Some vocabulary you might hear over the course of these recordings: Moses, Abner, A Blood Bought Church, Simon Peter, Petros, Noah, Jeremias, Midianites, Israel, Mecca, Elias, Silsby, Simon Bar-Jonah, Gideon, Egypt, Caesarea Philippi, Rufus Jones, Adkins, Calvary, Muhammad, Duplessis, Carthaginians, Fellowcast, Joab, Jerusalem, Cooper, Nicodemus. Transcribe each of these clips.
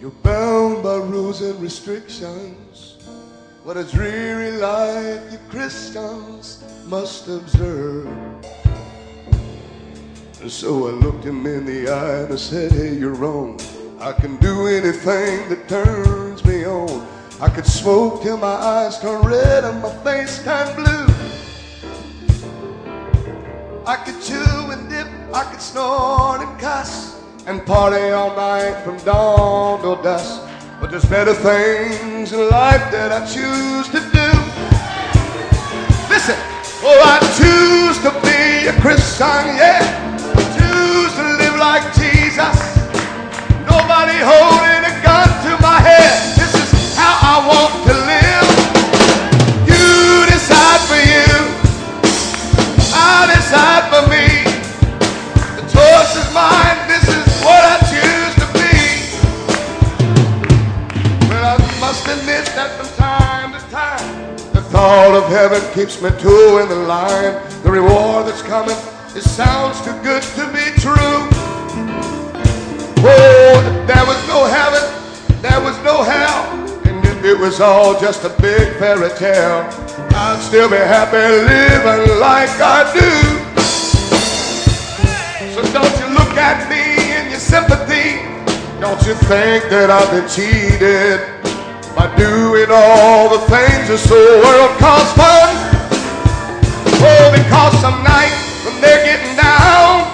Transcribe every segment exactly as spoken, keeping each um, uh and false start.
You're bound by rules and restrictions. What a dreary life you Christians must observe. And so I looked him in the eye and I said, hey, you're wrong. I can do anything that turns me on. I could smoke till my eyes turn red and my face turn blue. I could chew and dip, I could snort and cuss, and party all night from dawn till dusk. But there's better things in life that I choose to do. Listen, oh, I choose to be a Christian, yeah. I choose to live like Jesus. Nobody holding a gun to my head. This is how I want to live. You decide for you. I decide for me. The choice is mine. This is what I choose to be. Well, I must admit that from time to time, the thought of heaven keeps me two in the line. The reward that's coming, it sounds too good to be true. Oh, there was no heaven, there was no hell, and if it was all just a big fairy tale, I'd still be happy living like I do. So don't you look at me in your sympathy. Don't you think that I've been cheated by doing all the things this whole world calls fun? Oh, because some night when they're getting down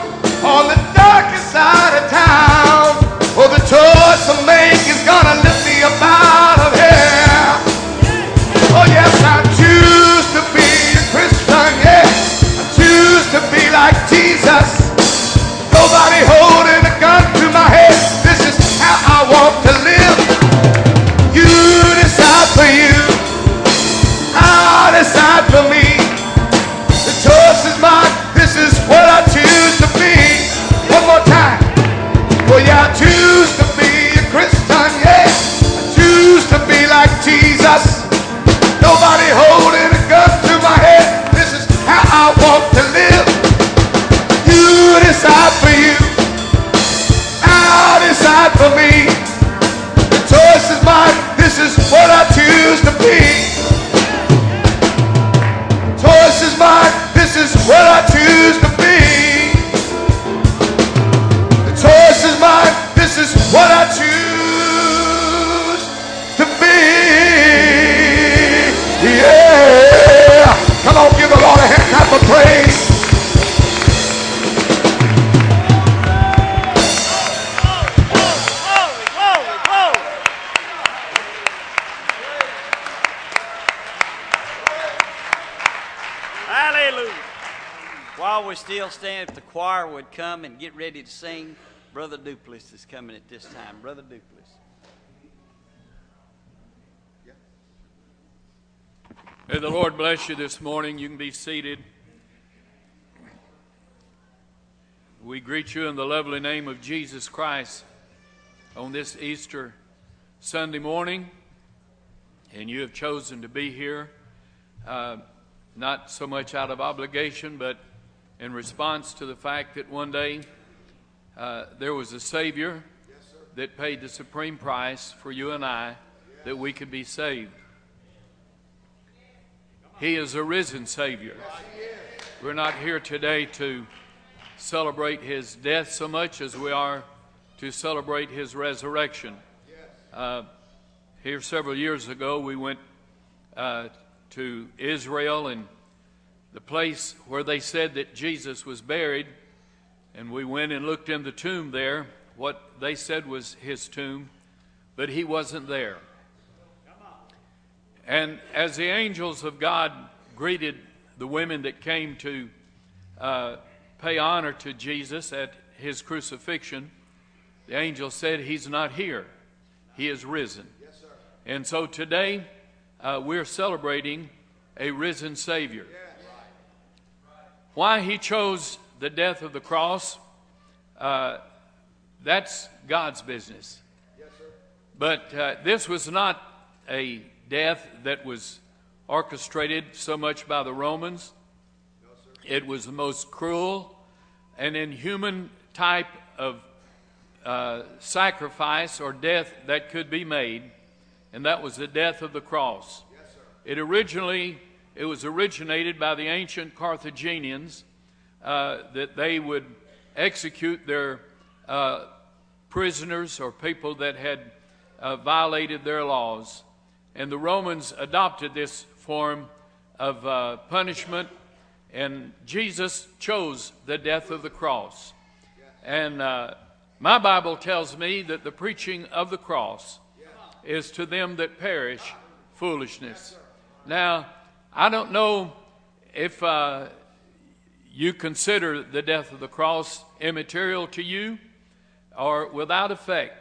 on the darkest side of town, oh, the choice I make is gonna lift me up out of here. Oh, yes, I choose to be a Christian, yeah. I choose to be like Jesus. Nobody holding a gun to my head. This is how I want to live. You decide for you. I decide for me. The choice is mine. This is what I choose to be. One more time. Well, yeah, I choose to be a Christian, yeah. I choose to be like Jesus. Nobody holding a gun to my head. This is how I want to live. You decide for you. I decide for me. The choice is mine. This is what I choose to be. The choice is mine. This is what I choose to be. The choice is mine. This is what I choose to be. Yeah. Come on, give the Lord a hand clap of praise. We still stand. If the choir would come and get ready to sing, Brother Duplessis is coming at this time. Brother Duplessis. May the Lord bless you this morning. You can be seated. We greet you in the lovely name of Jesus Christ on this Easter Sunday morning, and you have chosen to be here, uh, not so much out of obligation, but in response to the fact that one day uh, there was a Savior that paid the supreme price for you and I that we could be saved. He is a risen Savior. We're not here today to celebrate His death so much as we are to celebrate His resurrection. Uh, here several years ago we went uh, to Israel, and the place where they said that Jesus was buried, and we went and looked in the tomb there, what they said was his tomb, but he wasn't there. And as the angels of God greeted the women that came to uh, pay honor to Jesus at his crucifixion, the angel said, he's not here. He is risen. Yes, sir. And so today uh, we're celebrating a risen Savior. Yeah. Why he chose the death of the cross, uh, that's God's business. Yes, sir. But uh, this was not a death that was orchestrated so much by the Romans. No, sir. It was the most cruel and inhuman type of uh, sacrifice or death that could be made, and that was the death of the cross. Yes, sir. It originally, it was originated by the ancient Carthaginians uh, that they would execute their uh, prisoners or people that had uh, violated their laws. And the Romans adopted this form of uh, punishment, and Jesus chose the death of the cross. And uh, my Bible tells me that the preaching of the cross is to them that perish foolishness. Now, I don't know if uh, you consider the death of the cross immaterial to you or without effect,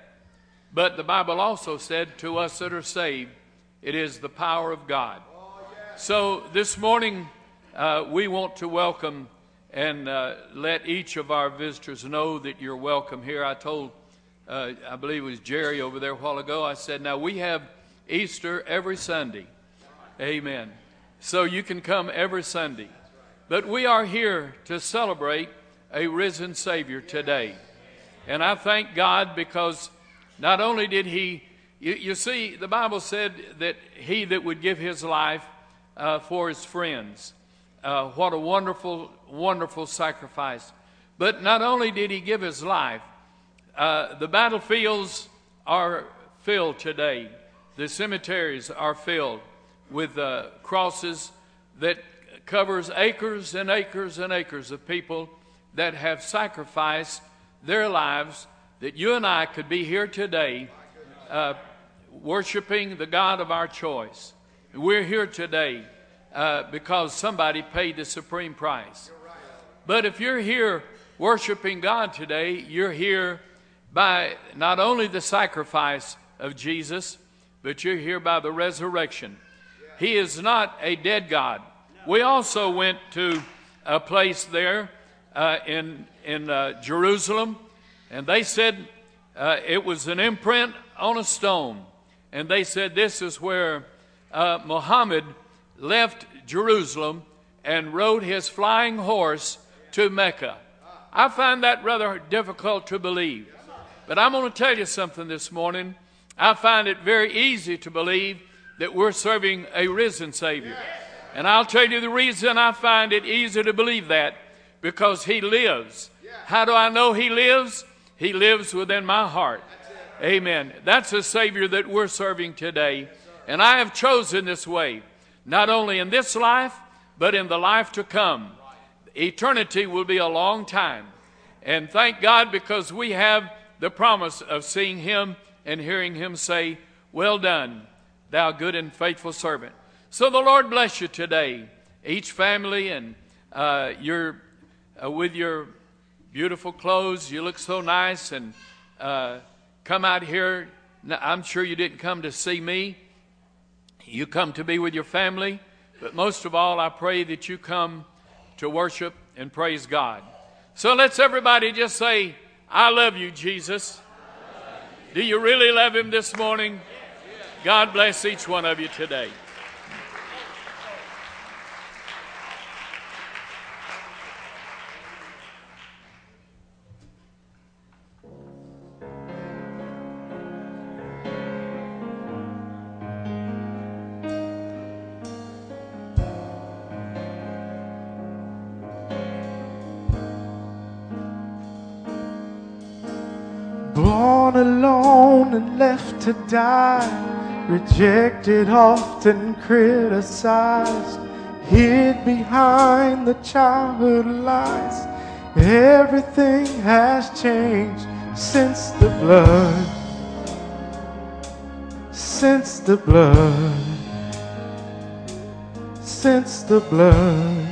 but the Bible also said to us that are saved, it is the power of God. So this morning, uh, we want to welcome and uh, let each of our visitors know that you're welcome here. I told, uh, I believe it was Jerry over there a while ago, I said, now we have Easter every Sunday. Amen. So you can come every Sunday. But we are here to celebrate a risen Savior today. And I thank God because not only did he, you, you see, the Bible said that he that would give his life uh, for his friends. Uh, what a wonderful, wonderful sacrifice. But not only did he give his life, uh, the battlefields are filled today. The cemeteries are filled with uh, crosses that covers acres and acres and acres of people that have sacrificed their lives that you and I could be here today uh, worshiping the God of our choice. We're here today Uh, because somebody paid the supreme price. But if you're here worshiping God today, you're here by not only the sacrifice of Jesus, but you're here by the resurrection. He is not a dead God. We also went to a place there uh, in, in uh, Jerusalem, and they said uh, it was an imprint on a stone. And they said this is where uh, Muhammad left Jerusalem and rode his flying horse to Mecca. I find that rather difficult to believe. But I'm going to tell you something this morning. I find it very easy to believe that we're serving a risen Savior. And I'll tell you the reason I find it easy to believe that, because he lives. How do I know he lives? He lives within my heart. Amen. That's the Savior that we're serving today. And I have chosen this way. Not only in this life, but in the life to come. Eternity will be a long time. And thank God because we have the promise of seeing him and hearing him say, well done, thou good and faithful servant. So the Lord bless you today, each family, and uh, you're uh, with your beautiful clothes. You look so nice and uh, come out here. Now, I'm sure you didn't come to see me. You come to be with your family, but most of all, I pray that you come to worship and praise God. So let's everybody just say, I love you, Jesus. Love you. Do you really love him this morning? Yes. God bless each one of you today. Left to die, rejected, often criticized, hid behind the childhood lies. Everything has changed since the blood, since the blood, since the blood.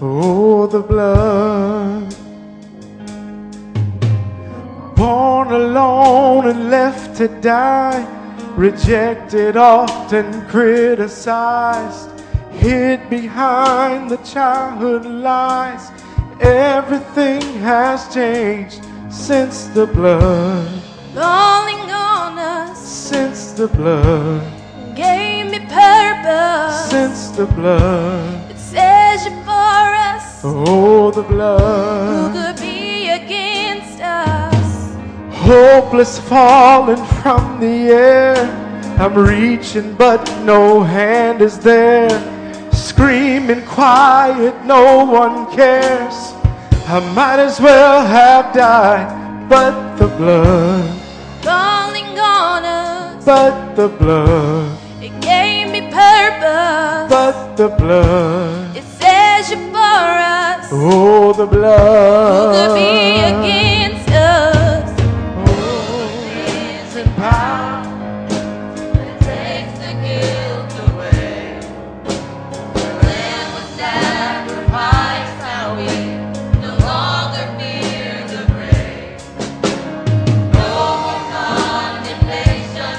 Oh, the blood. Born alone and left to die, rejected, often criticized, hid behind the childhood lies. Everything has changed since the blood, falling on us, since the blood, gave me purpose, since the blood, it says you for us. Oh, the blood. Who could be against us? hopeless, falling from the air. I'm reaching, but no hand is there. Screaming quiet, no one cares. I might as well have died, but the blood falling on us, but the blood, it gave me purpose, but the blood, it says you for us. Oh, the blood, who could be against us? Oh, it's a power that takes the guilt away. The Lamb was sacrificed, now we no longer fear the grave. No more condemnation,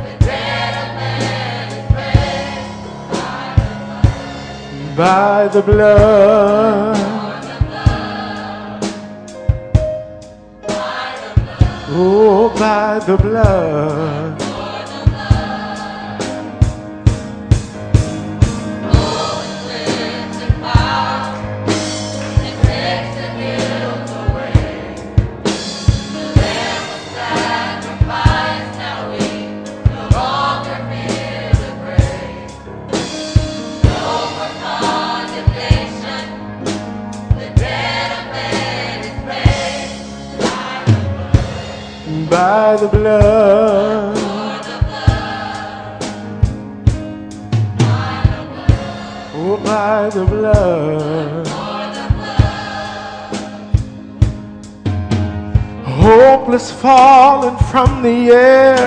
the dread of man is pressed by the blood. By the blood. Oh, by the blood. By the blood, oh, by the blood, hopeless, falling from the air.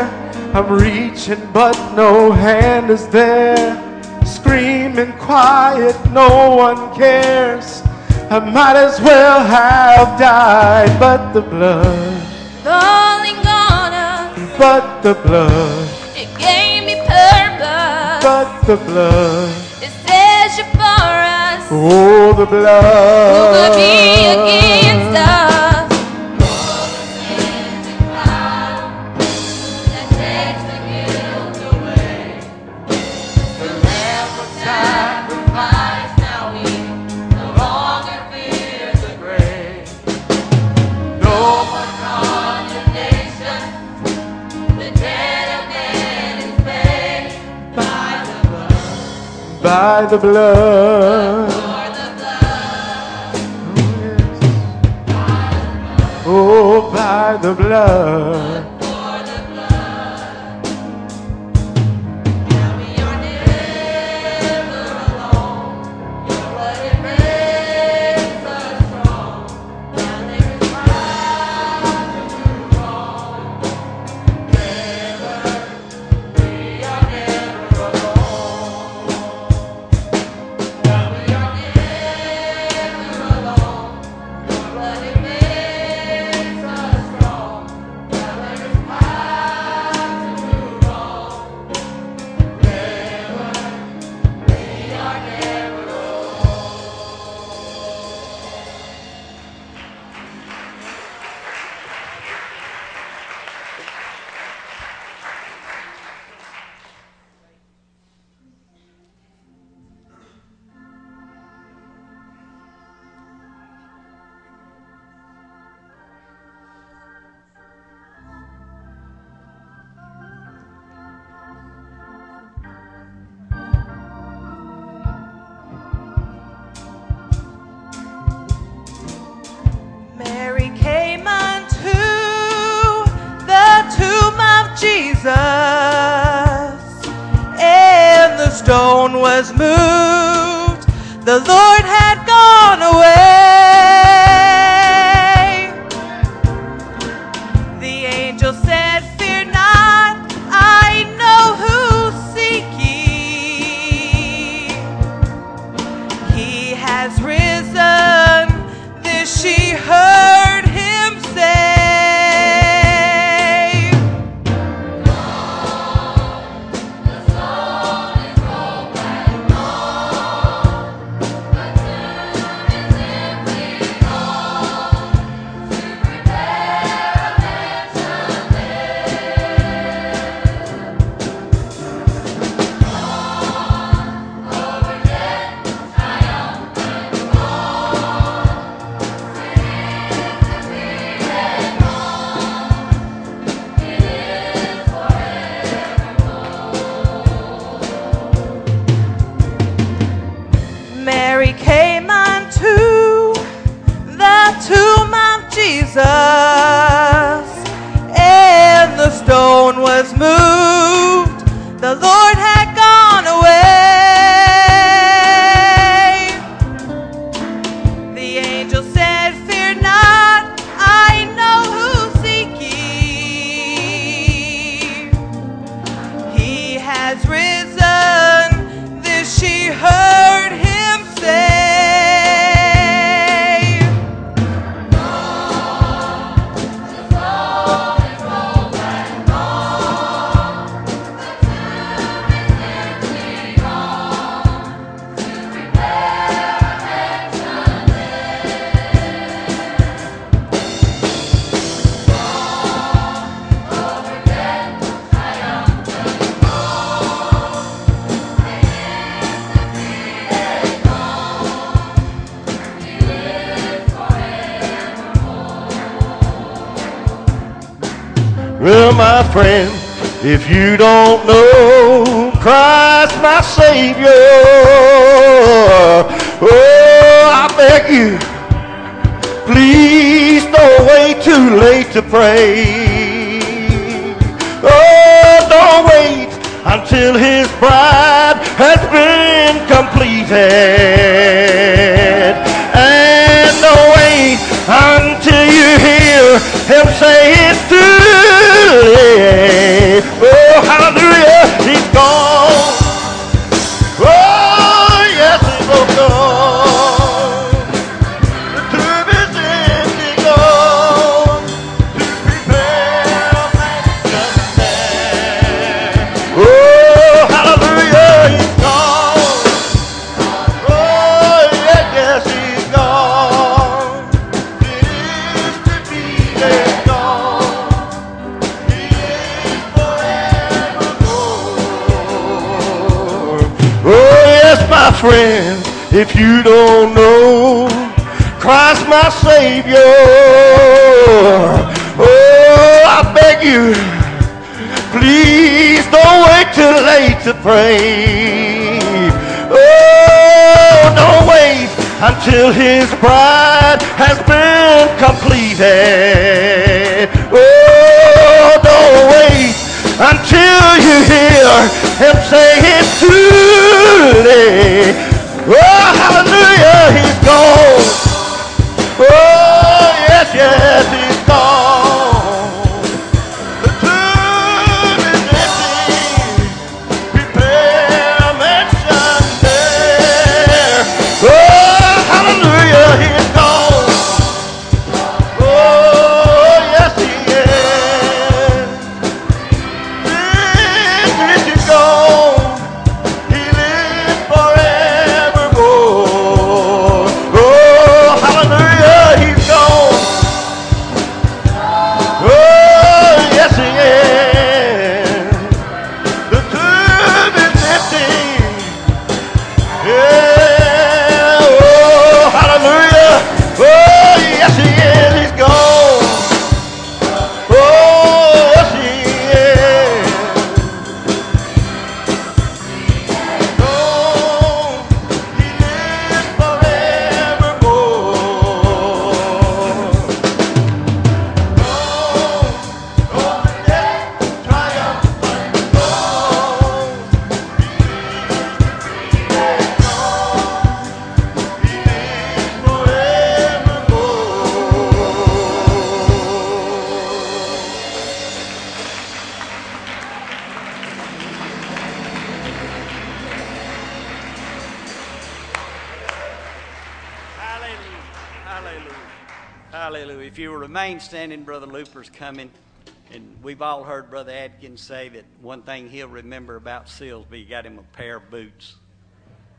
I'm reaching, but no hand is there. Screaming quiet, no one cares. I might as well have died, but the blood. But the blood, it gave me purpose. But the blood, it says you for us. Oh, the blood, who could be against us? By the blood, oh, by the blood, now we are never alone. Your blood, it makes us strong. Now there is life to move on. Never, we are never alone. Mary came unto the tomb of Jesus, and the stone was moved. The Lord had gone away. The angel said, "Fear not, I know who seek ye. He has risen." This she heard him say. Behold, the stone is rolled back on, but Well, my friend, if you don't know Christ my Savior, oh, I beg you, please don't wait too late to pray. Oh, don't wait until his bride has been completed. And don't wait until you hear him say it's too late. Oh, hallelujah, he's gone. Oh, yes, he's gone. Friend, if you don't know Christ my Savior, oh, I beg you, please don't wait too late to pray. Oh, don't wait until his bride has been completed. Oh, don't wait until you hear him say it's too late. Oh, hallelujah, he's gone. Oh, yes, yes, he's gone. The tomb is empty. Prepare a mansion there. Oh, hallelujah, he's gone. Oh, yes, he is. This is gone. Standing, Brother Looper's coming, and we've all heard Brother Adkins say that one thing he'll remember about Silsby, he got him a pair of boots,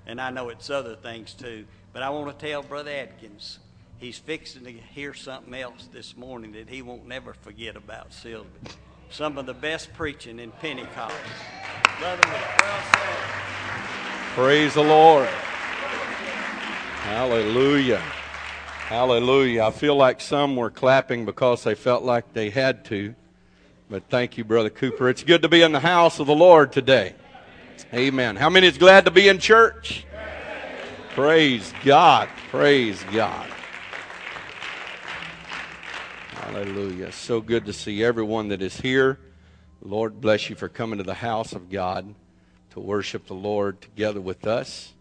and I know it's other things too, but I want to tell Brother Adkins he's fixing to hear something else this morning that he won't never forget about Silsby. Some of the best preaching in Pentecost. Brother, well said. Praise the Lord. Hallelujah. Hallelujah. I feel like some were clapping because they felt like they had to. But thank you, Brother Cooper. It's good to be in the house of the Lord today. Amen. How many is glad to be in church? Praise God. Praise God. Hallelujah. So good to see everyone that is here. Lord bless you for coming to the house of God to worship the Lord together with us.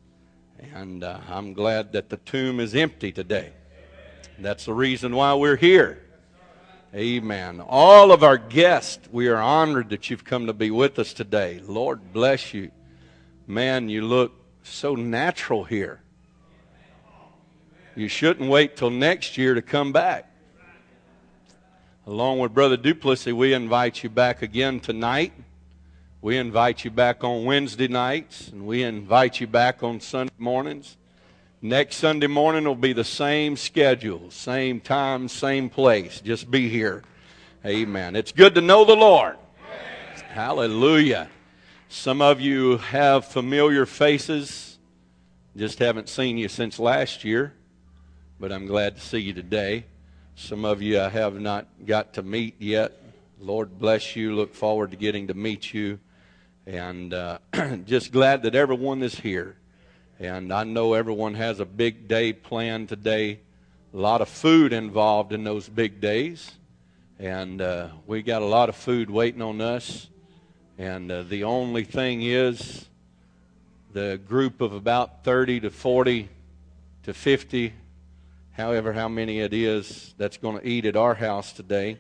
And uh, I'm glad that the tomb is empty today. That's the reason why we're here. Amen. All of our guests, we are honored that you've come to be with us today. Lord bless you. Man, you look so natural here. You shouldn't wait till next year to come back. Along with Brother Duplessis, we invite you back again tonight. We invite you back on Wednesday nights, and we invite you back on Sunday mornings. Next Sunday morning will be the same schedule, same time, same place. Just be here. Amen. It's good to know the Lord. Amen. Hallelujah. Some of you have familiar faces. Just haven't seen you since last year, but I'm glad to see you today. Some of you I have not got to meet yet. Lord bless you. Look forward to getting to meet you. And uh, just glad that everyone is here. And I know everyone has a big day planned today. A lot of food involved in those big days. And uh, we got a lot of food waiting on us. And uh, the only thing is the group of about thirty to forty to fifty, however how many it is, that's going to eat at our house today.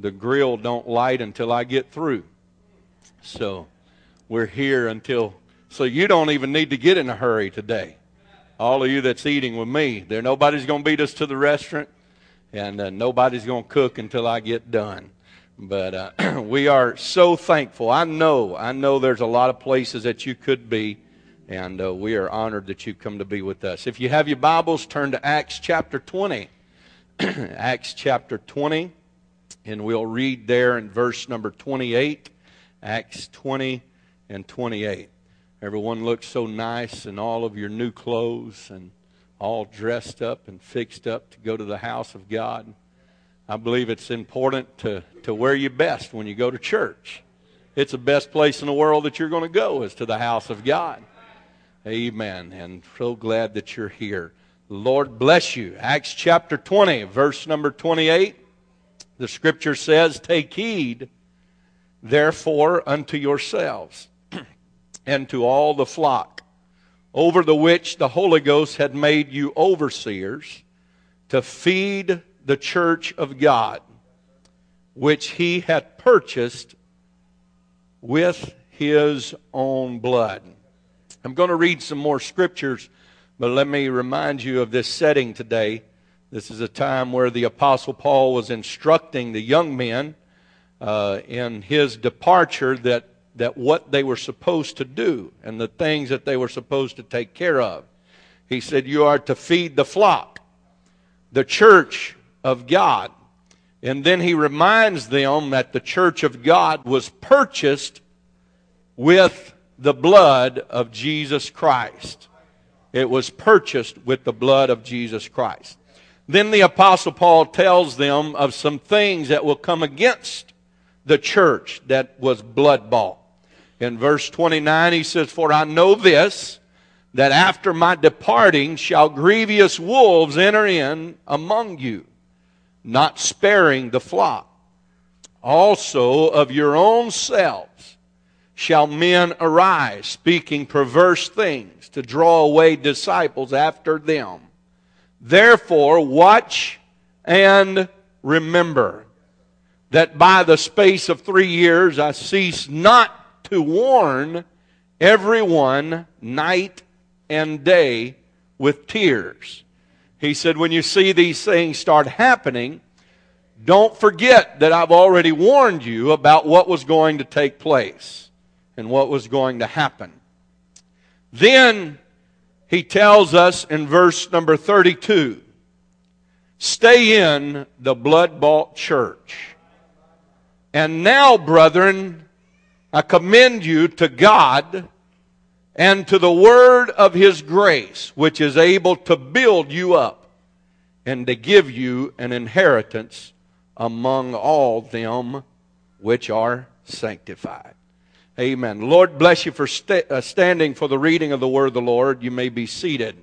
The grill don't light until I get through. So we're here until... So you don't even need to get in a hurry today. All of you that's eating with me, there nobody's going to beat us to the restaurant, and uh, nobody's going to cook until I get done. But uh, we are so thankful. I know, I know there's a lot of places that you could be, and uh, we are honored that you've come to be with us. If you have your Bibles, turn to Acts chapter twenty. Acts chapter twenty, and we'll read there in verse number twenty-eight. Acts twenty and twenty-eight. Everyone looks so nice in all of your new clothes and all dressed up and fixed up to go to the house of God. I believe it's important to, to wear your best when you go to church. It's the best place in the world that you're going to go is to the house of God. Amen. And so glad that you're here. Lord bless you. Acts chapter twenty, verse number twenty-eight. The scripture says, "Take heed, therefore, unto yourselves, and to all the flock, over the which the Holy Ghost had made you overseers, to feed the church of God, which he had purchased with his own blood." I'm going to read some more scriptures, but let me remind you of this setting today. This is a time where the Apostle Paul was instructing the young men uh, in his departure that that what they were supposed to do and the things that they were supposed to take care of. He said, you are to feed the flock, the church of God. And then he reminds them that the church of God was purchased with the blood of Jesus Christ. It was purchased with the blood of Jesus Christ. Then the Apostle Paul tells them of some things that will come against the church that was blood-bought. In verse twenty-nine he says, "For I know this, that after my departing shall grievous wolves enter in among you, not sparing the flock. Also of your own selves shall men arise, speaking perverse things, to draw away disciples after them. Therefore watch and remember, that by the space of three years I cease not to warn everyone night and day with tears." He said, when you see these things start happening, don't forget that I've already warned you about what was going to take place and what was going to happen. Then he tells us in verse number thirty-two, "Stay in the blood-bought church. And now, brethren, I commend you to God and to the word of his grace, which is able to build you up and to give you an inheritance among all them which are sanctified." Amen. Lord bless you for st- uh, standing for the reading of the word of the Lord. You may be seated.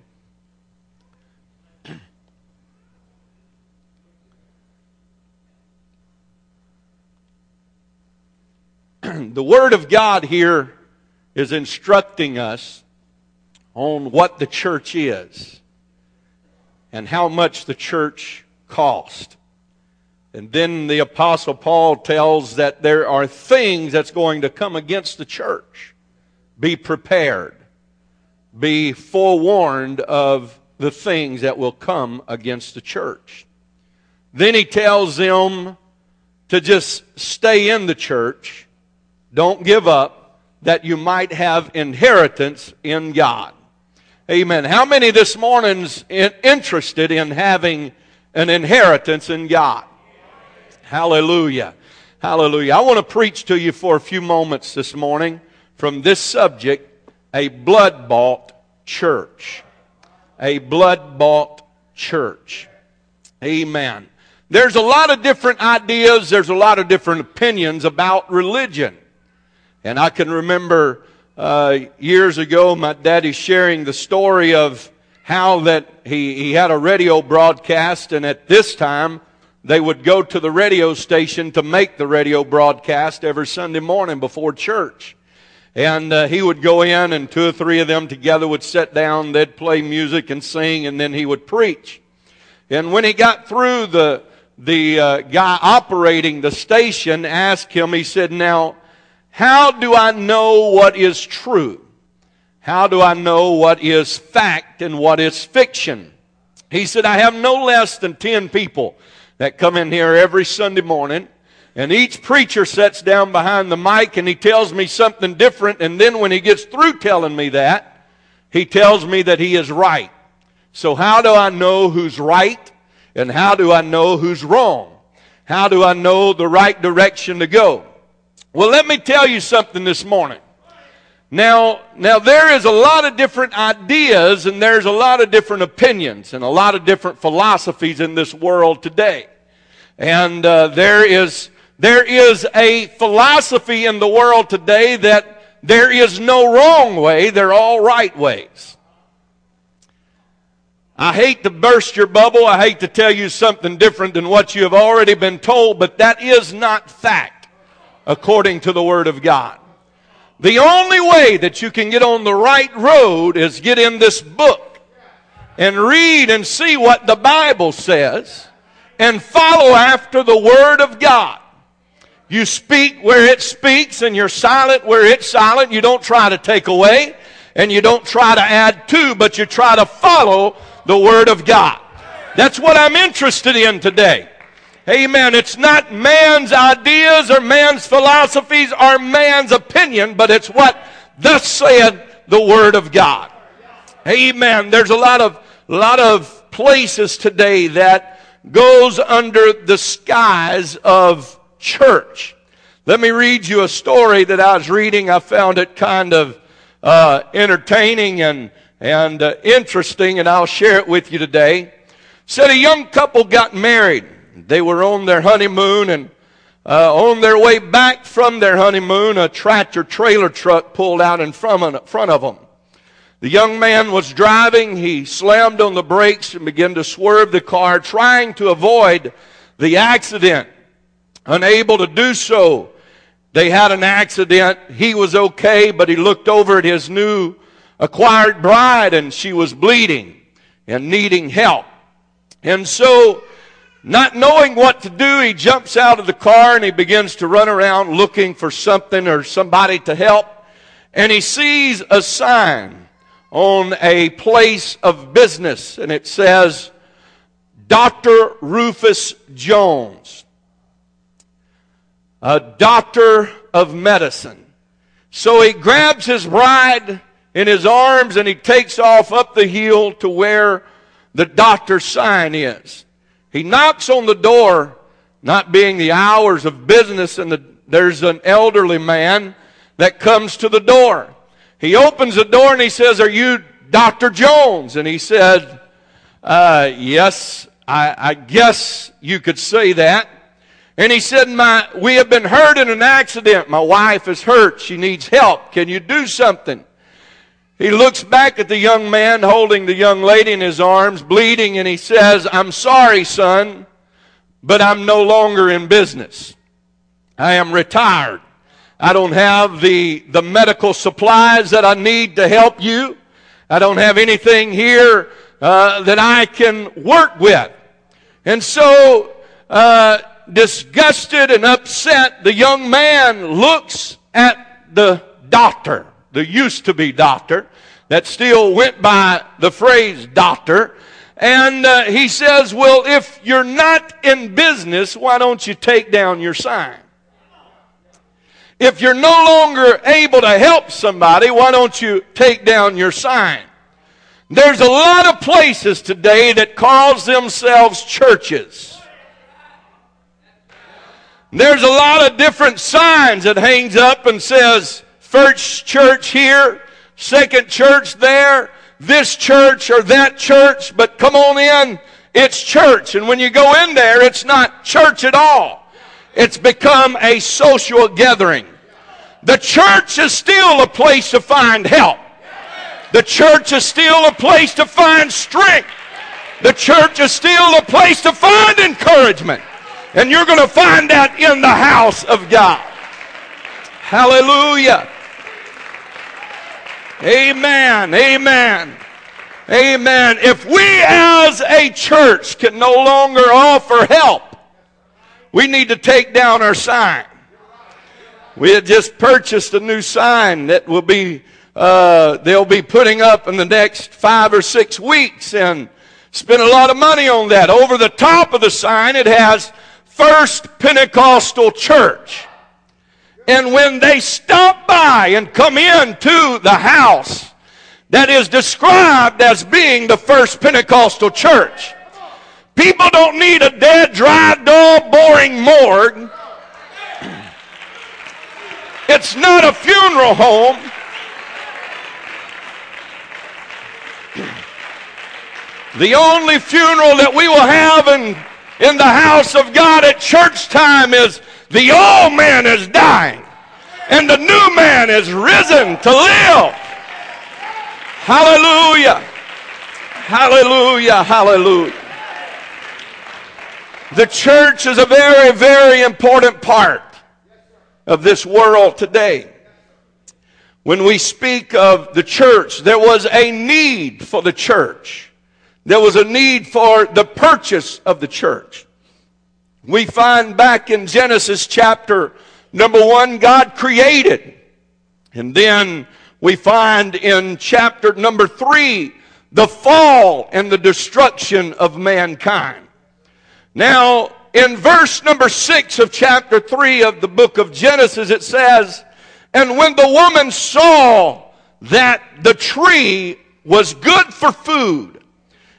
The Word of God here is instructing us on what the church is and how much the church cost. And then the Apostle Paul tells that there are things that's going to come against the church. Be prepared. Be forewarned of the things that will come against the church. Then he tells them to just stay in the church. Don't give up, that you might have inheritance in God. Amen. How many this morning's interested in having an inheritance in God? Hallelujah. Hallelujah. I want to preach to you for a few moments this morning from this subject, a blood-bought church. A blood-bought church. Amen. There's a lot of different ideas. There's a lot of different opinions about religion. And I can remember uh, years ago my daddy sharing the story of how that he, he had a radio broadcast, and at this time they would go to the radio station to make the radio broadcast every Sunday morning before church. And uh, he would go in, and two or three of them together would sit down. They'd play music and sing, and then he would preach. And when he got through, the the uh, guy operating the station asked him, he said, "Now, how do I know what is true? How do I know what is fact and what is fiction?" He said, "I have no less than ten people that come in here every Sunday morning, and each preacher sits down behind the mic and he tells me something different, and then when he gets through telling me that, he tells me that he is right. So how do I know who's right, and how do I know who's wrong? How do I know the right direction to go?" Well, let me tell you something this morning. Now, now there is a lot of different ideas, and there's a lot of different opinions and a lot of different philosophies in this world today. And uh, there is there is a philosophy in the world today that there is no wrong way, they're all right ways. I hate to burst your bubble, I hate to tell you something different than what you have already been told, but that is not fact according to the Word of God. The only way that you can get on the right road is get in this book and read and see what the Bible says and follow after the Word of God. You speak where it speaks, and you're silent where it's silent. You don't try to take away, and you don't try to add to, but you try to follow the Word of God. That's what I'm interested in today. Amen. It's not man's ideas or man's philosophies or man's opinion, but it's what thus said the Word of God. Amen. There's a lot of lot of places today that goes under the skies of church. Let me read you a story that I was reading. I found it kind of uh, entertaining and and uh, interesting, and I'll share it with you today. Said a young couple got married. They were on their honeymoon, and uh, on their way back from their honeymoon, a tractor trailer truck pulled out in front of them. The young man was driving. He slammed on the brakes and began to swerve the car, trying to avoid the accident. Unable to do so, they had an accident. He was okay, but he looked over at his new acquired bride, and she was bleeding and needing help. And so, not knowing what to do, he jumps out of the car and he begins to run around looking for something or somebody to help. And he sees a sign on a place of business, and it says, Doctor Rufus Jones, a doctor of medicine. So he grabs his bride in his arms and he takes off up the hill to where the doctor's sign is. He knocks on the door, not being the hours of business, and the, there's an elderly man that comes to the door. He opens the door and he says, "Are you Doctor Jones?" And he said, uh, yes, I, I guess you could say that. And he said, "My, we have been hurt in an accident. My wife is hurt. She needs help. Can you do something?" He looks back at the young man holding the young lady in his arms, bleeding, and he says, "I'm sorry, son, but I'm no longer in business. I am retired. I don't have the, the medical supplies that I need to help you. I don't have anything here uh, that I can work with." And so, uh, disgusted and upset, the young man looks at the doctor, the used-to-be doctor, that still went by the phrase doctor. And uh, he says, "Well, if you're not in business, why don't you take down your sign? If you're no longer able to help somebody, why don't you take down your sign?" There's a lot of places today that calls themselves churches. There's a lot of different signs that hangs up and says, "First church here, second church there, this church or that church, but come on in it's church. And when you go in there, it's not church at all. It's become a social gathering. The church is still a place to find help. The church is still a place to find strength. The church is still a place to find encouragement. And you're going to find that in the house of God. Hallelujah. Amen. Amen. Amen. If we as a church can no longer offer help, we need to take down our sign. We had just purchased a new sign that will be uh, they'll be putting up in the next five or six weeks, and spent a lot of money on that. Over the top of the sign, it has First Pentecostal Church. And when they stop by and come into the house that is described as being the First Pentecostal Church, people don't need a dead, dry, dull, boring morgue. It's not a funeral home. The only funeral that we will have in, in the house of God at church time is the old man is dying, and the new man is risen to live. Hallelujah. Hallelujah. Hallelujah. The church is a very, very important part of this world today. When we speak of the church, there was a need for the church. There was a need for the purchase of the church. We find back in Genesis chapter number one, God created. And then we find in chapter number three, the fall and the destruction of mankind. Now, in verse number six of chapter three of the book of Genesis, it says, "And when the woman saw that the tree was good for food,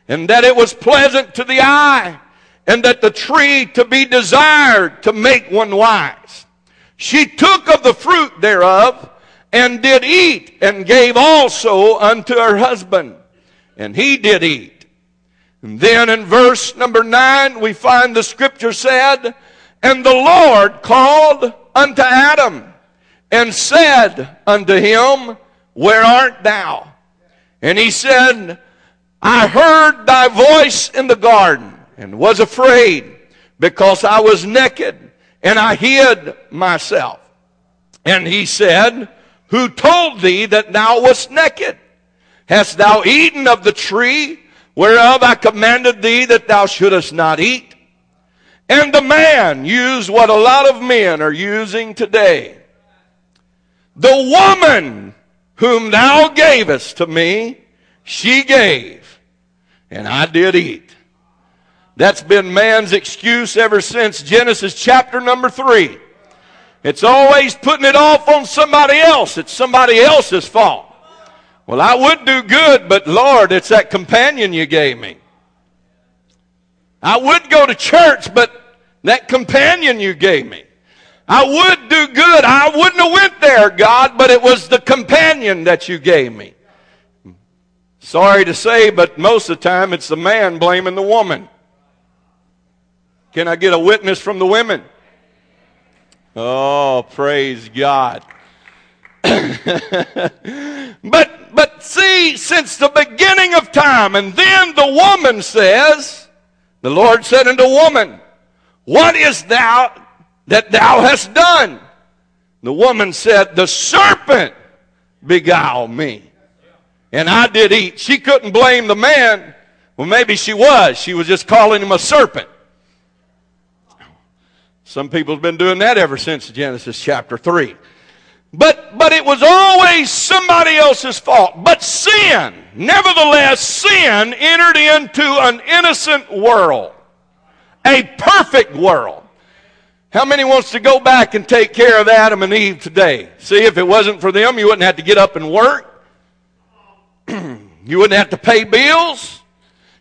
and that it was pleasant to the eye, and that the tree to be desired to make one wise, she took of the fruit thereof, and did eat, and gave also unto her husband, and he did eat." And then in verse number nine, we find the scripture said, "And the Lord called unto Adam, and said unto him, Where art thou? And he said, I heard thy voice in the garden, and was afraid, because I was naked, and I hid myself. And he said, Who told thee that thou wast naked? Hast thou eaten of the tree whereof I commanded thee that thou shouldest not eat?" And the man used what a lot of men are using today. "The woman whom thou gavest to me, she gave, and I did eat." That's been man's excuse ever since Genesis chapter number three. It's always putting it off on somebody else. It's somebody else's fault. "Well, I would do good, but Lord, it's that companion you gave me. I would go to church, but that companion you gave me. I would do good. I wouldn't have went there, God, but it was the companion that you gave me." Sorry to say, but most of the time it's the man blaming the woman. Can I get a witness from the women? Oh, praise God. but But see, since the beginning of time, and then the woman says, "The Lord said unto woman, What is thou that thou hast done? The woman said, The serpent beguiled me, and I did eat." She couldn't blame the man. Well, maybe she was. She was just calling him a serpent. Some people have been doing that ever since Genesis chapter three. But but it was always somebody else's fault. But sin, nevertheless, sin entered into an innocent world, a perfect world. How many wants to go back and take care of Adam and Eve today? See, if it wasn't for them, you wouldn't have to get up and work. You wouldn't have to pay bills.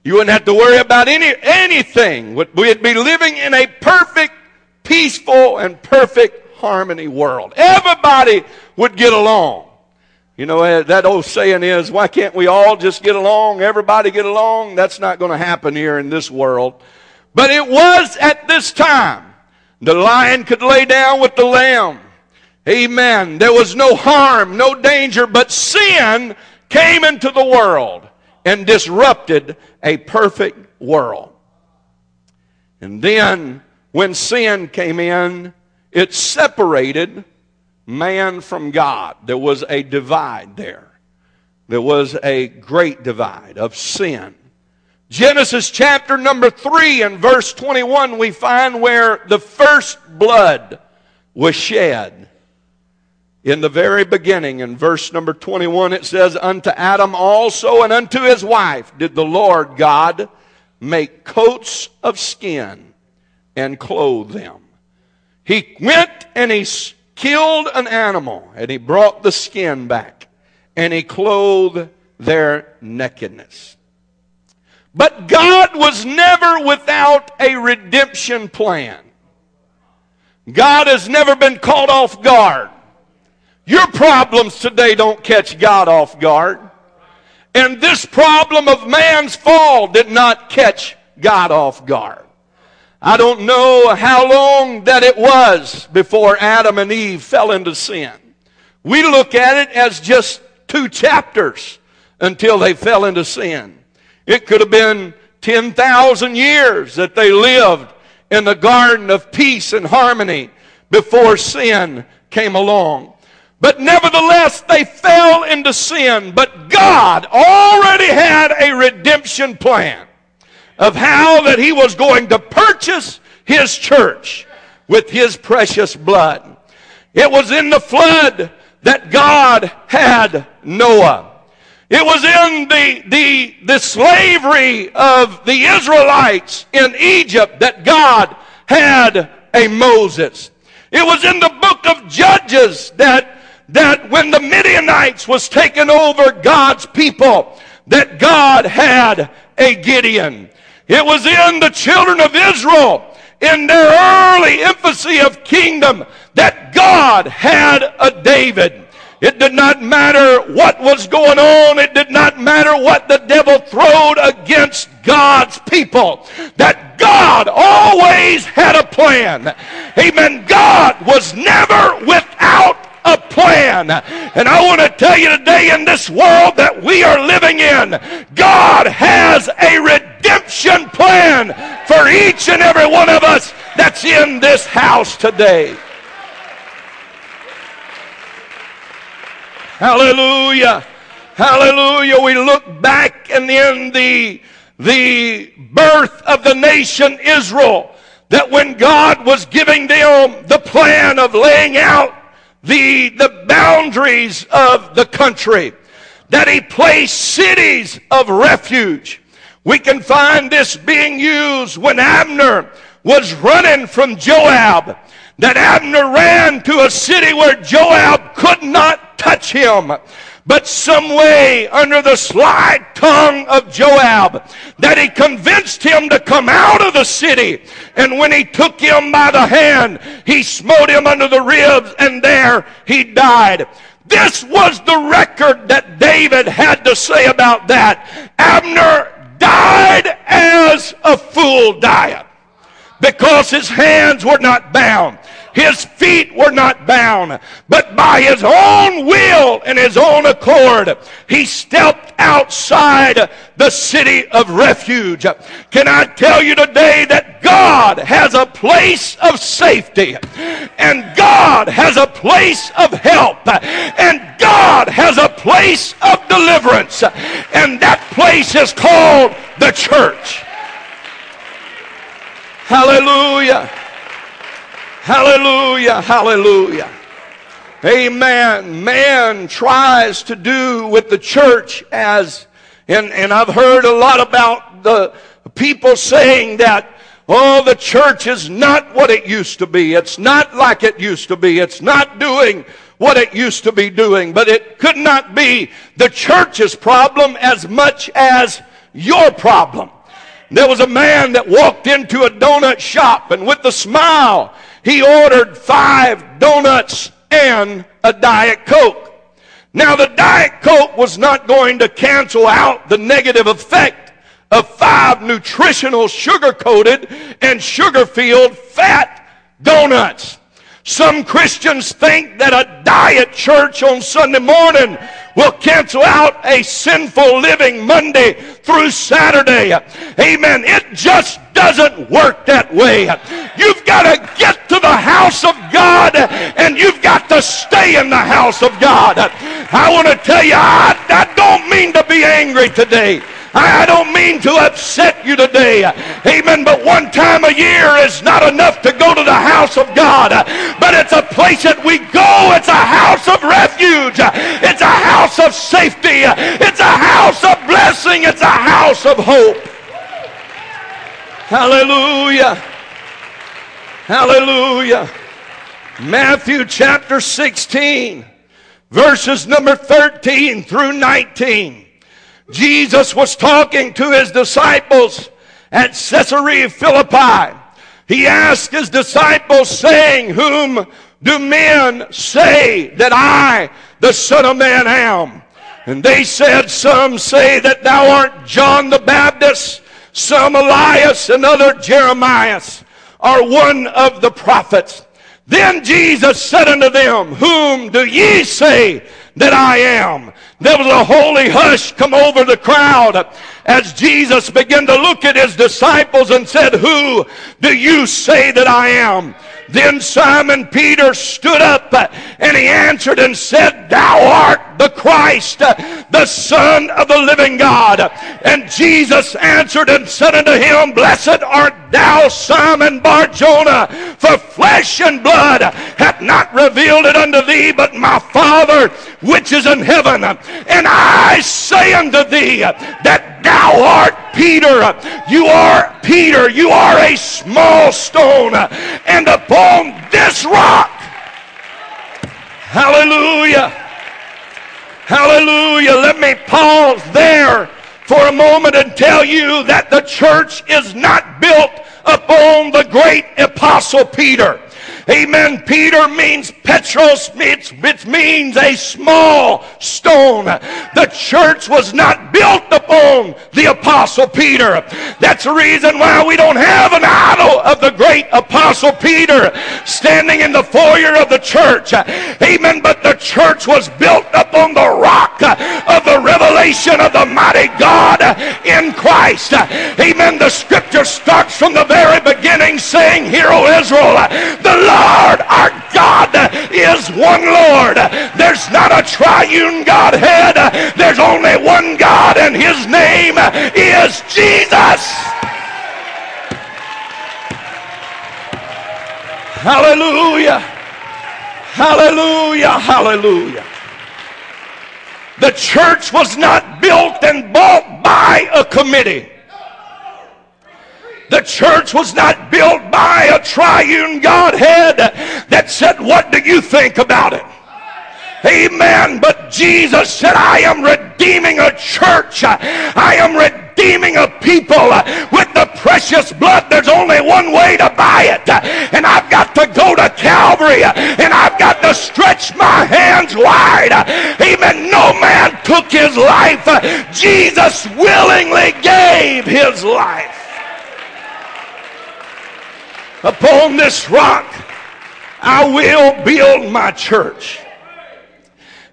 You wouldn't have to worry about any anything. We'd be living in a perfect, peaceful, and perfect harmony world. Everybody would get along. You know, that old saying is, why can't we all just get along, everybody get along? That's not going to happen here in this world. But it was at this time. The lion could lay down with the lamb. Amen. There was no harm, no danger, but sin came into the world and disrupted a perfect world. And then, when sin came in, it separated man from God. There was a divide there. There was a great divide of sin. Genesis chapter number three and verse twenty-one, we find where the first blood was shed. In the very beginning, in verse number twenty-one, it says, unto Adam also and unto his wife did the Lord God make coats of skin and clothe them. He went and he killed an animal, and he brought the skin back, and he clothed their nakedness. But God was never without a redemption plan. God has never been caught off guard. Your problems today don't catch God off guard. And this problem of man's fall did not catch God off guard. I don't know how long that it was before Adam and Eve fell into sin. We look at it as just two chapters until they fell into sin. It could have been ten thousand years that they lived in the garden of peace and harmony before sin came along. But nevertheless, they fell into sin. But God already had a redemption plan of how that He was going to purchase His church with His precious blood. It was in the flood that God had Noah. It was in the, the, the slavery of the Israelites in Egypt that God had a Moses. It was in the book of Judges that that when the Midianites was taking over God's people, that God had a Gideon. It was in the children of Israel, in their early infancy of kingdom, that God had a David. It did not matter what was going on. It did not matter what the devil throwed against God's people. That God always had a plan. Amen. God was never without a plan. And I want to tell you today, in this world that we are living in, God has a redemption plan for each and every one of us that's in this house today. Hallelujah. Hallelujah. We look back, and in the, the birth of the nation Israel, that when God was giving them the plan of laying out The, the boundaries of the country, that He placed cities of refuge. We can find this being used when Abner was running from Joab, that Abner ran to a city where Joab could not touch him. But some way, under the sly tongue of Joab, that he convinced him to come out of the city. And when he took him by the hand, he smote him under the ribs, and there he died. This was the record that David had to say about that. Abner died as a fool dieth, because his hands were not bound. His feet were not bound, but by his own will and his own accord, he stepped outside the city of refuge. Can I tell you today that God has a place of safety, and God has a place of help, and God has a place of deliverance, and that place is called the church. Hallelujah. Hallelujah, hallelujah. Amen. Man tries to do with the church as, and, and I've heard a lot about the people saying that, oh, the church is not what it used to be. It's not like it used to be. It's not doing what it used to be doing. But it could not be the church's problem as much as your problem. There was a man that walked into a donut shop, and with a smile, he ordered five donuts and a Diet Coke. Now, the Diet Coke was not going to cancel out the negative effect of five nutritional sugar-coated and sugar-filled fat donuts. Some Christians think that a diet church on Sunday morning will cancel out a sinful living Monday through Saturday. Amen. It just doesn't work that way. You've got to get to the house of God, and you've got to stay in the house of God. I want to tell you, I, I don't mean to be angry today. I don't mean to upset you today. Amen. But one time a year is not enough to go to the house of God. But it's a place that we go. It's a house of refuge. It's a house of safety. It's a house of blessing. It's a house of hope. Hallelujah. Hallelujah. Matthew chapter sixteen, verses number thirteen through nineteen. Jesus was talking to his disciples at Caesarea Philippi. He asked his disciples, saying, "Whom do men say that I, the Son of Man, am?" And they said, "Some say that thou art John the Baptist, some Elias, and other Jeremias, or one of the prophets." Then Jesus said unto them, "Whom do ye say that I am?" There was a holy hush come over the crowd as Jesus began to look at his disciples and said, "Who do you say that I am?" Then Simon Peter stood up and he answered and said, "Thou art the Christ, the Son of the living God." And Jesus answered and said unto him, "Blessed art thou, Simon Bar-Jonah, for flesh and blood hath not revealed it unto thee, but my Father which is in heaven. And I say unto thee that thou art Peter, you are Peter, you are a small stone, and upon this rock," hallelujah, hallelujah, let me pause there for a moment and tell you that the church is not built upon the great apostle Peter. Amen. Peter means Petros, which means a small stone. The church was not built upon the apostle Peter. That's the reason why we don't have an idol of the great apostle Peter standing in the foyer of the church. Amen. But the church was built upon the rock of the revelation of the mighty God in Christ. Amen. The scripture starts from the very beginning saying, "Hear, O Israel, the Lord our God is one Lord." There's not a triune Godhead. There's only one God, and his name is Jesus. Hallelujah. Hallelujah. Hallelujah. The church was not built and bought by a committee. The church was not built by a triune Godhead that said, "What do you think about it?" Amen. But Jesus said, "I am redeeming a church. I am redeeming a people with the precious blood." There's only one way to buy it. And I've got to go to Calvary. And I've got to stretch my hands wide. Amen. No man took his life. Jesus willingly gave his life. Upon this rock, I will build my church.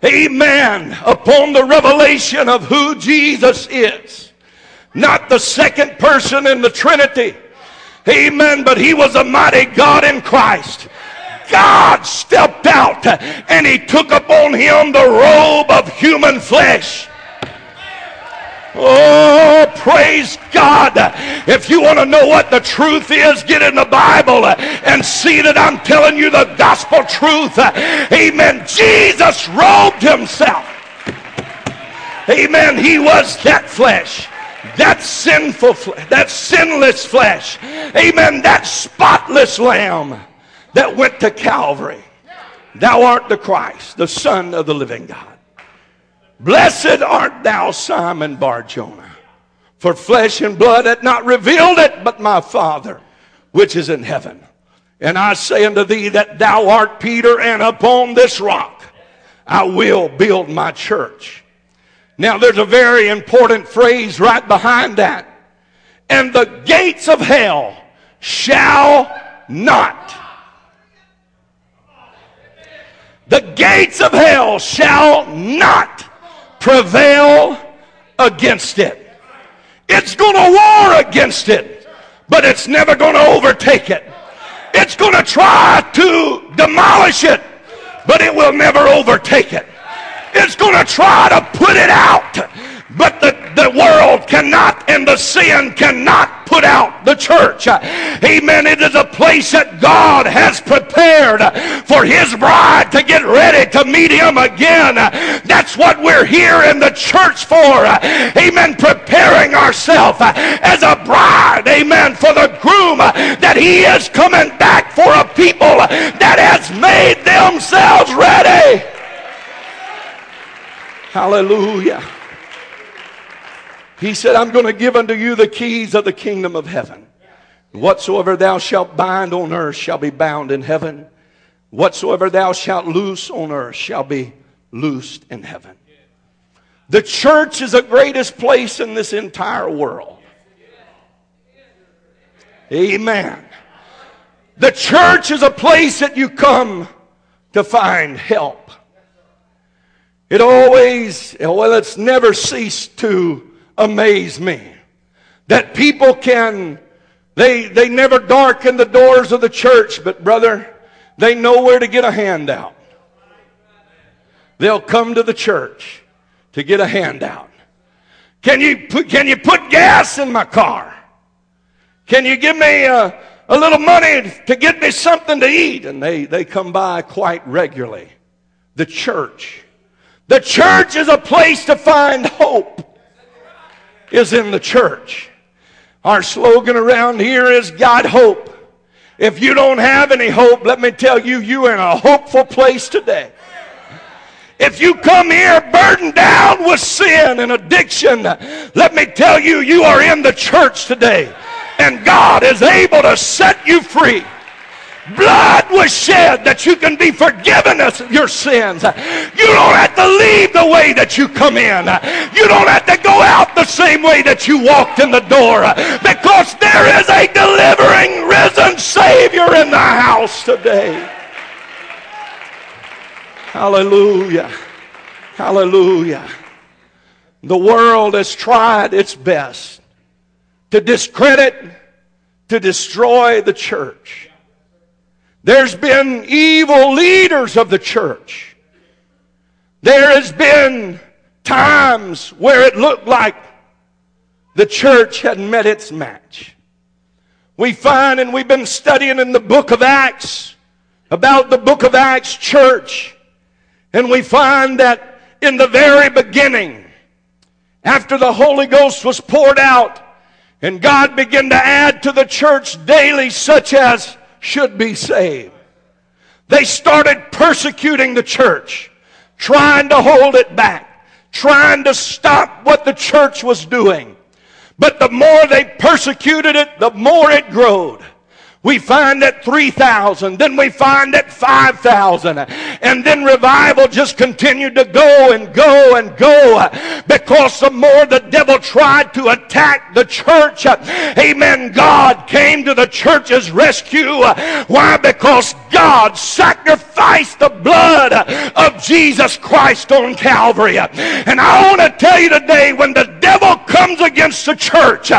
Amen. Upon the revelation of who Jesus is. Not the second person in the Trinity. Amen. But he was a mighty God in Christ. God stepped out and he took upon him the robe of human flesh. Oh, praise God. If you want to know what the truth is, get in the Bible and see that I'm telling you the gospel truth. Amen. Jesus robed himself. Amen. He was that flesh. That sinful flesh. That sinless flesh. Amen. That spotless lamb that went to Calvary. Thou art the Christ, the Son of the living God. Blessed art thou, Simon Bar-Jonah, for flesh and blood hath not revealed it, but my Father which is in heaven. And I say unto thee that thou art Peter, and upon this rock I will build my church. Now there's a very important phrase right behind that. And the gates of hell shall not. The gates of hell shall not prevail against it. It's going to war against it, but it's never going to overtake it. It's going to try to demolish it, but it will never overtake it. It's going to try to put it out, but the, the world cannot, and the sin cannot put out the church. Amen. It is a place that God has prepared for his bride to get ready to meet him again. That's what we're here in the church for. Amen. Preparing ourselves as a bride. Amen. For the groom that he is coming back for, a people that has made themselves ready. Hallelujah. He said, I'm going to give unto you the keys of the kingdom of heaven. Whatsoever thou shalt bind on earth shall be bound in heaven. Whatsoever thou shalt loose on earth shall be loosed in heaven. The church is the greatest place in this entire world. Amen. The church is a place that you come to find help. It always, well, it's never ceased to amaze me that people can, they, they never darken the doors of the church, but brother, they know where to get a handout. They'll come to the church to get a handout. Can you put, can you put gas in my car? Can you give me a, a little money to get me something to eat? And they, they come by quite regularly. The church. The church is a place to find hope, is in the church. Our slogan around here is "Got Hope." If you don't have any hope, let me tell you, you're in a hopeful place today. If you come here burdened down with sin and addiction, let me tell you, you are in the church today. And God is able to set you free. Blood was shed that you can be forgiven of your sins. You don't have to leave the way that you come in. You don't have to go out the same way that you walked in the door, because there is a delivering, risen Savior in the house today. Hallelujah. Hallelujah. The world has tried its best to discredit, to destroy the church. There's been evil leaders of the church. There has been times where it looked like the church had met its match. We find, and we've been studying in the book of Acts, about the book of Acts church, and we find that in the very beginning, after the Holy Ghost was poured out, and God began to add to the church daily such as should be saved, they started persecuting the church, trying to hold it back, trying to stop what the church was doing. But the more they persecuted it, the more it growed. We find that three thousand, then we find that five thousand, and then revival just continued to go and go and go, because the more the devil tried to attack the church, amen, God came to the church's rescue. Why? Because God sacrificed the blood of Jesus Christ on Calvary. And I want to tell you today, when the devil comes against the church,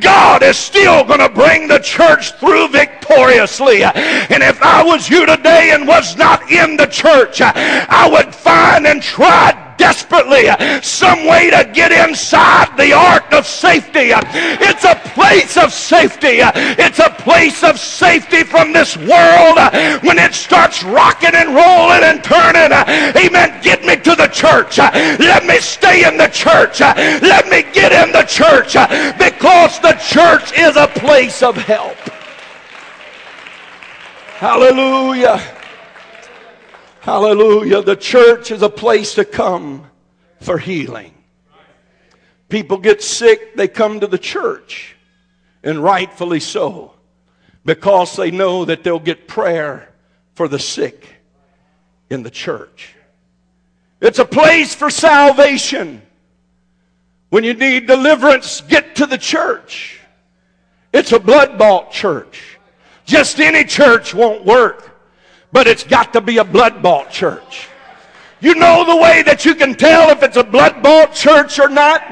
God is still going to bring the church through victory. Victoriously. And if I was you today and was not in the church, I would find and try desperately some way to get inside the ark of safety. It's a place of safety. It's a place of safety from this world. When it starts rocking and rolling and turning, amen, get me to the church. Let me stay in the church. Let me get in the church, because the church is a place of help. Hallelujah. Hallelujah. The church is a place to come for healing. People get sick, they come to the church, and rightfully so, because they know that they'll get prayer for the sick in the church. It's a place for salvation. When you need deliverance, get to the church. It's a blood-bought church. Just any church won't work, but it's got to be a blood-bought church. You know the way that you can tell if it's a blood-bought church or not?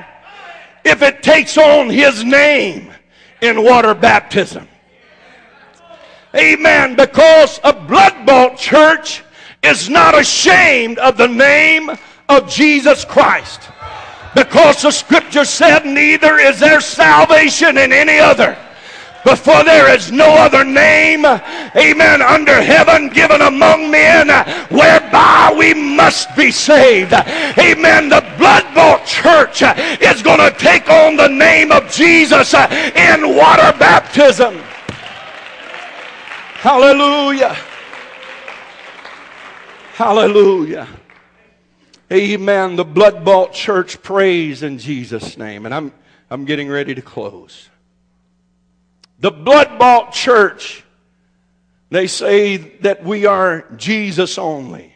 If it takes on His name in water baptism. Amen. Because a blood-bought church is not ashamed of the name of Jesus Christ. Because the Scripture said, neither is there salvation in any other. Before there is no other name, amen, under heaven given among men, whereby we must be saved. Amen. The blood-bought church is going to take on the name of Jesus in water baptism. Hallelujah. Hallelujah. Amen. The blood-bought church prays in Jesus' name. And I'm, I'm getting ready to close. The blood-bought church, they say that we are Jesus only,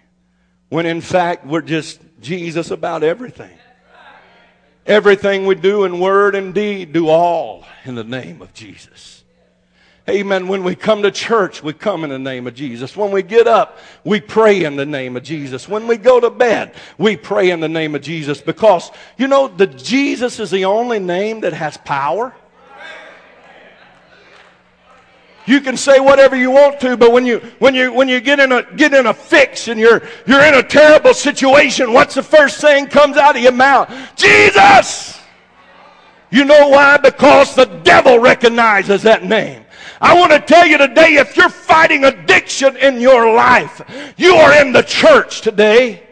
when in fact we're just Jesus about everything. Everything we do in word and deed, do all in the name of Jesus. Amen. When we come to church, we come in the name of Jesus. When we get up, we pray in the name of Jesus. When we go to bed, we pray in the name of Jesus. Because, you know, the Jesus is the only name that has power. You can say whatever you want to, but when you when you when you get in a get in a fix and you're you're in a terrible situation, what's the first thing comes out of your mouth? Jesus! You know why? Because the devil recognizes that name. I want to tell you today, if you're fighting addiction in your life, you are in the church today,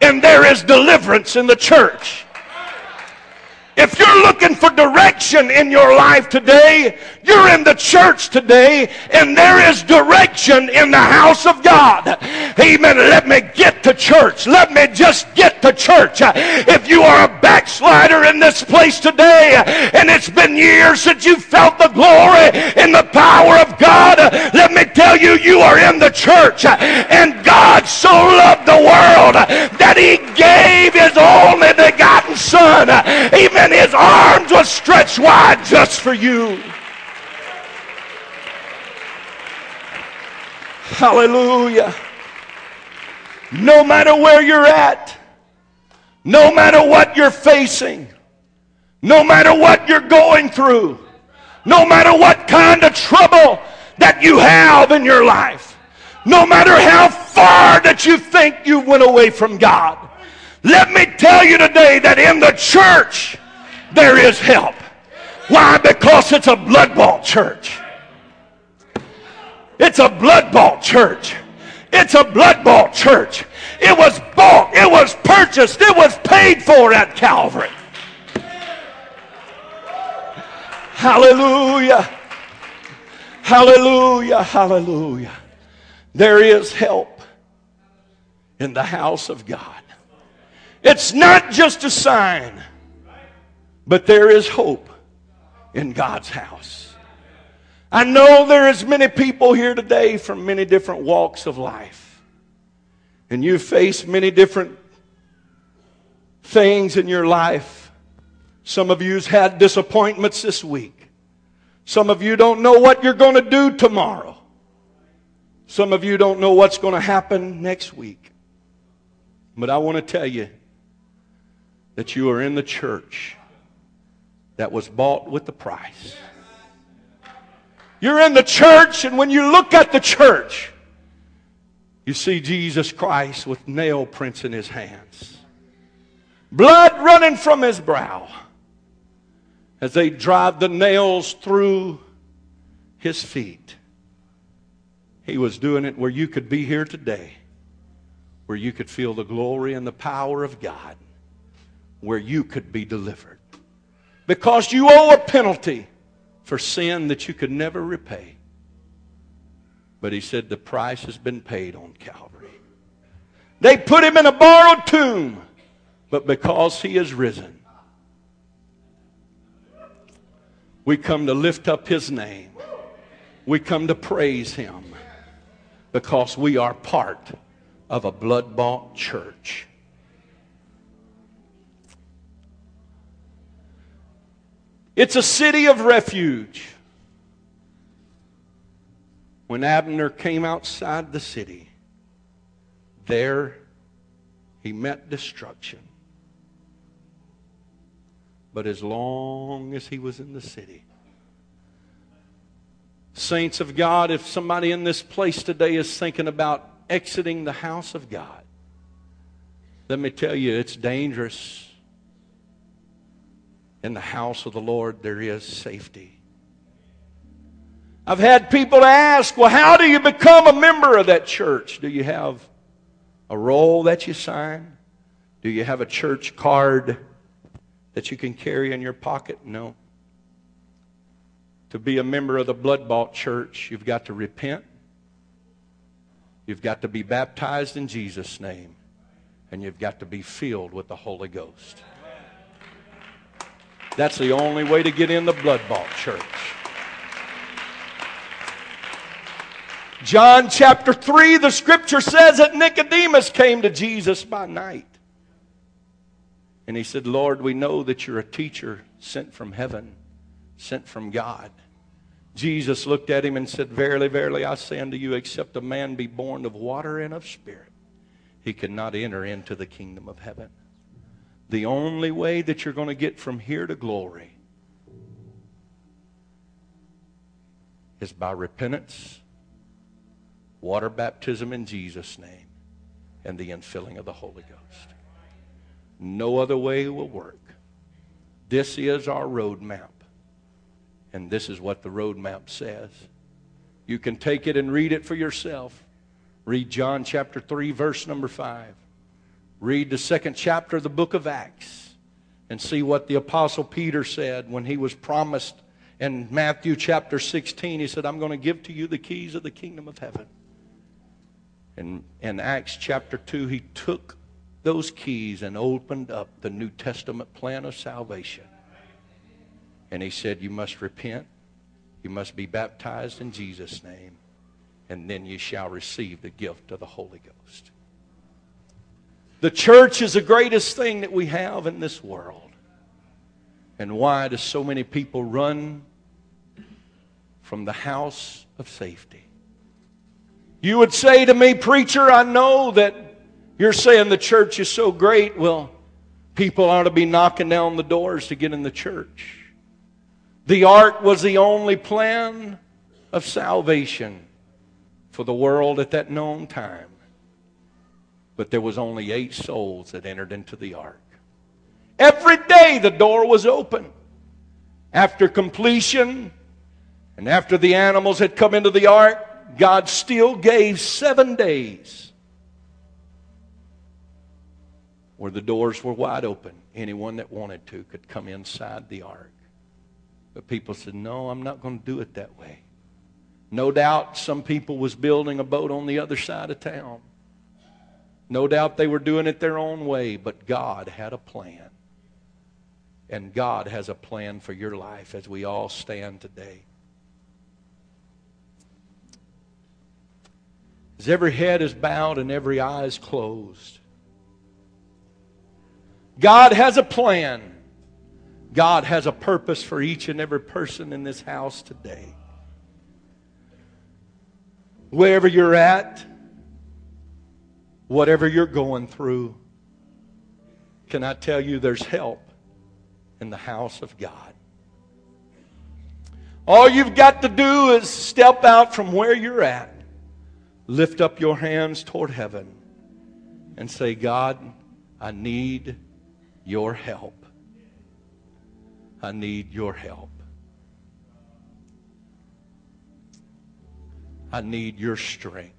and there is deliverance in the church. If you're looking for direction in your life today, you're in the church today, and there is direction in the house of God. Amen. Let me get to church. Let me just get to church. If you are a backslider in this place today, and it's been years since you felt the glory and the power of God, let me tell you, you are in the church. And God so loved the world that He gave His only begotten Son. Amen. His arms were stretched wide just for you. Hallelujah. No matter where you're at, no matter what you're facing, no matter what you're going through, no matter what kind of trouble that you have in your life, no matter how far that you think you went away from God, let me tell you today that in the church, there is help. Why? Because it's a blood-bought church. It's a blood-bought church. It's a blood-bought church. It was bought. It was purchased. It was paid for at Calvary. Hallelujah. Hallelujah. Hallelujah. There is help in the house of God. It's not just a sign. But there is hope in God's house. I know there is many people here today from many different walks of life. And you face many different things in your life. Some of you's had disappointments this week. Some of you don't know what you're going to do tomorrow. Some of you don't know what's going to happen next week. But I want to tell you that you are in the church that was bought with the price. You're in the church, and when you look at the church, you see Jesus Christ with nail prints in His hands, blood running from His brow as they drive the nails through His feet. He was doing it where you could be here today, where you could feel the glory and the power of God, where you could be delivered. Because you owe a penalty for sin that you could never repay. But He said the price has been paid on Calvary. They put Him in a borrowed tomb, but because He is risen, we come to lift up His name. We come to praise Him because we are part of a blood-bought church. It's a city of refuge. When Abner came outside the city, there he met destruction. But as long as he was in the city, saints of God, if somebody in this place today is thinking about exiting the house of God, let me tell you, it's dangerous. In the house of the Lord, there is safety. I've had people ask, well, how do you become a member of that church? Do you have a roll that you sign? Do you have a church card that you can carry in your pocket? No. To be a member of the blood-bought church, you've got to repent. You've got to be baptized in Jesus' name. And you've got to be filled with the Holy Ghost. That's the only way to get in the blood-bought church. John chapter three, the scripture says that Nicodemus came to Jesus by night. And he said, Lord, we know that you're a teacher sent from heaven, sent from God. Jesus looked at him and said, verily, verily, I say unto you, except a man be born of water and of spirit, he cannot enter into the kingdom of heaven. The only way that you're going to get from here to glory is by repentance, water baptism in Jesus' name, and the infilling of the Holy Ghost. No other way will work. This is our roadmap, and this is what the roadmap says. You can take it and read it for yourself. Read John chapter three, verse number five. Read the second chapter of the book of Acts and see what the Apostle Peter said when he was promised in Matthew chapter sixteen. He said, I'm going to give to you the keys of the kingdom of heaven. And in Acts chapter two, he took those keys and opened up the New Testament plan of salvation. And he said, you must repent, you must be baptized in Jesus' name, and then you shall receive the gift of the Holy Ghost. The church is the greatest thing that we have in this world. And why do so many people run from the house of safety? You would say to me, preacher, I know that you're saying the church is so great. Well, people ought to be knocking down the doors to get in the church. The ark was the only plan of salvation for the world at that known time. But there was only eight souls that entered into the ark. Every day the door was open. After completion, and after the animals had come into the ark, God still gave seven days where the doors were wide open. Anyone that wanted to could come inside the ark. But people said, no, I'm not going to do it that way. No doubt some people was building a boat on the other side of town. No doubt they were doing it their own way, but God had a plan. And God has a plan for your life as we all stand today. As every head is bowed and every eye is closed, God has a plan. God has a purpose for each and every person in this house today. Wherever you're at, whatever you're going through, can I tell you there's help in the house of God? All you've got to do is step out from where you're at, lift up your hands toward heaven, and say, God, I need your help. I need your help. I need your strength.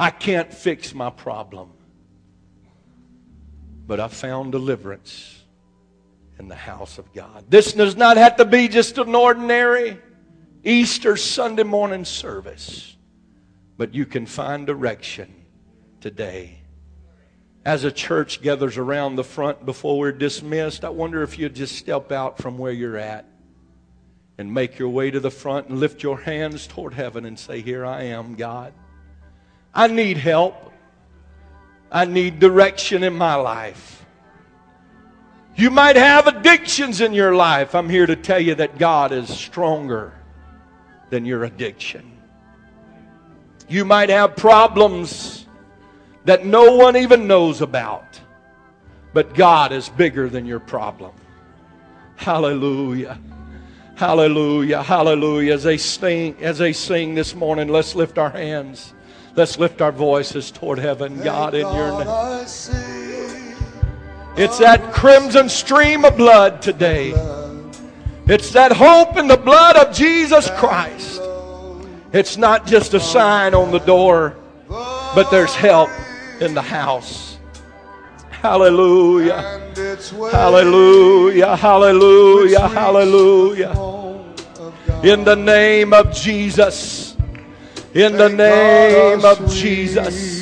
I can't fix my problem, but I found deliverance in the house of God. This does not have to be just an ordinary Easter Sunday morning service, but you can find direction today. As a church gathers around the front before we're dismissed, I wonder if you'd just step out from where you're at and make your way to the front and lift your hands toward heaven and say, here I am, God. I need help. I need direction in my life. You might have addictions in your life. I'm here to tell you that God is stronger than your addiction. You might have problems that no one even knows about, but God is bigger than your problem. Hallelujah. Hallelujah. Hallelujah. As they sing, as they sing this morning, let's lift our hands. Let's lift our voices toward heaven. God, in your name. It's that crimson stream of blood today. It's that hope in the blood of Jesus Christ. It's not just a sign on the door, but there's help in the house. Hallelujah. Hallelujah. Hallelujah. Hallelujah. In the name of Jesus. In the name of Jesus.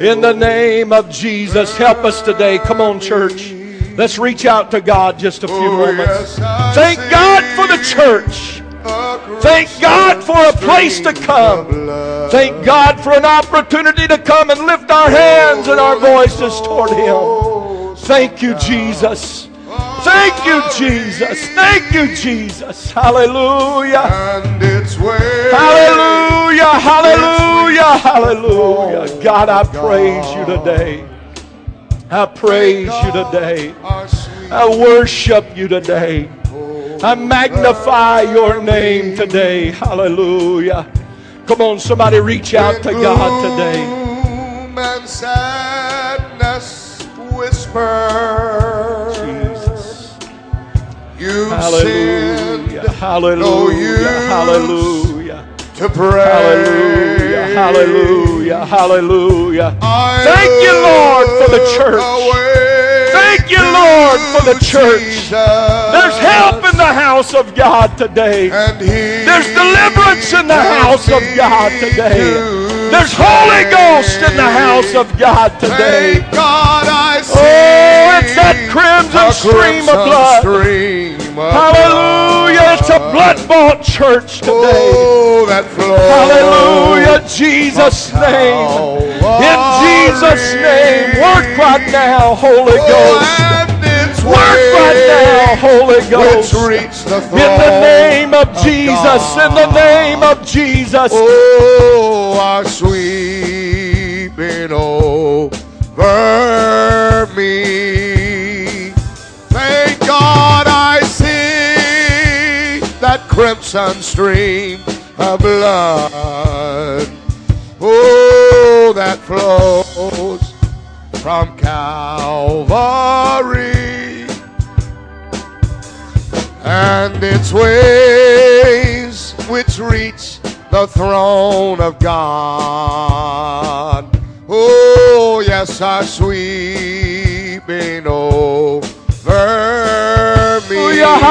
In the name of Jesus. Help us today. Come on, church. Let's reach out to God just a few moments. Thank God for the church. Thank God for a place to come. Thank God for an opportunity to come and lift our hands and our voices toward Him. Thank you, Jesus. Thank you, Jesus. Thank you, Jesus. Hallelujah. Hallelujah. Hallelujah. Hallelujah. God, I praise you today. I praise you today. I worship you today. I magnify your name today. Hallelujah. Come on, somebody reach out to God today. And sadness whisper. Jesus. Hallelujah. Hallelujah. Hallelujah. To pray. Hallelujah. Hallelujah. Hallelujah. Thank you, Lord, for the church. Thank you, Lord, for the church. There's help in the house of God today. There's deliverance in the house of God today. There's Holy Ghost in the house of God today. Oh, it's that crimson stream of blood. Hallelujah. It's a blood-bought church today. Hallelujah. Jesus' name. In Jesus' name. Work right now, Holy Ghost. Work right now, Holy Ghost. In the name of Jesus. In the name of Jesus. Oh, our sweeping over me. Thank God I see that crimson stream of blood. Oh, that flows from Calvary, and its waves which reach the throne of God. Oh, yes, are sweeping over me.